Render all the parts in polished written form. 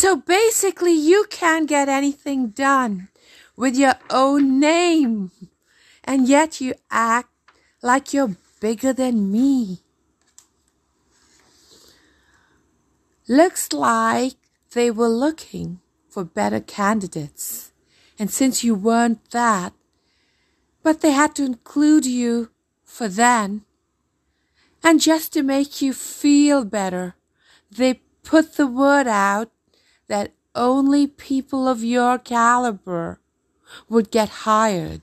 So basically, you can't get anything done with your own name. And yet you act like you're bigger than me. Looks like they were looking for better candidates. And since you weren't that, but they had to include you for then. And just to make you feel better, they put the word out that only people of your caliber would get hired.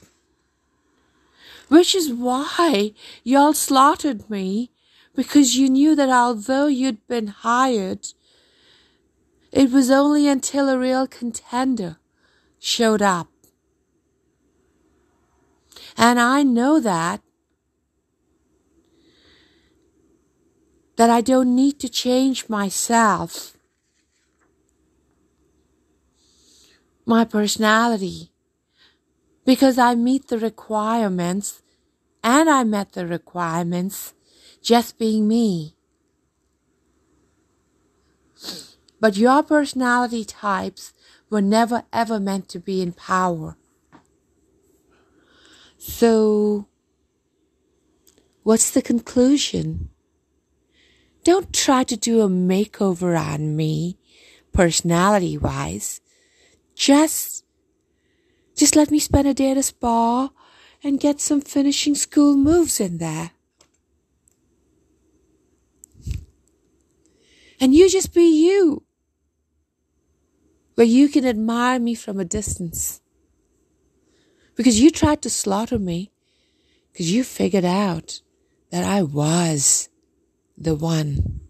Which is why y'all slaughtered me, because you knew that although you'd been hired, it was only until a real contender showed up. And I know that I don't need to change myself, my personality, because I meet the requirements, and I met the requirements just being me. But your personality types were never ever meant to be in power. So, what's the conclusion? Don't try to do a makeover on me, personality-wise. Just let me spend a day at a spa and get some finishing school moves in there. And you just be you, where you can admire me from a distance. Because you tried to slaughter me, because you figured out that I was the one.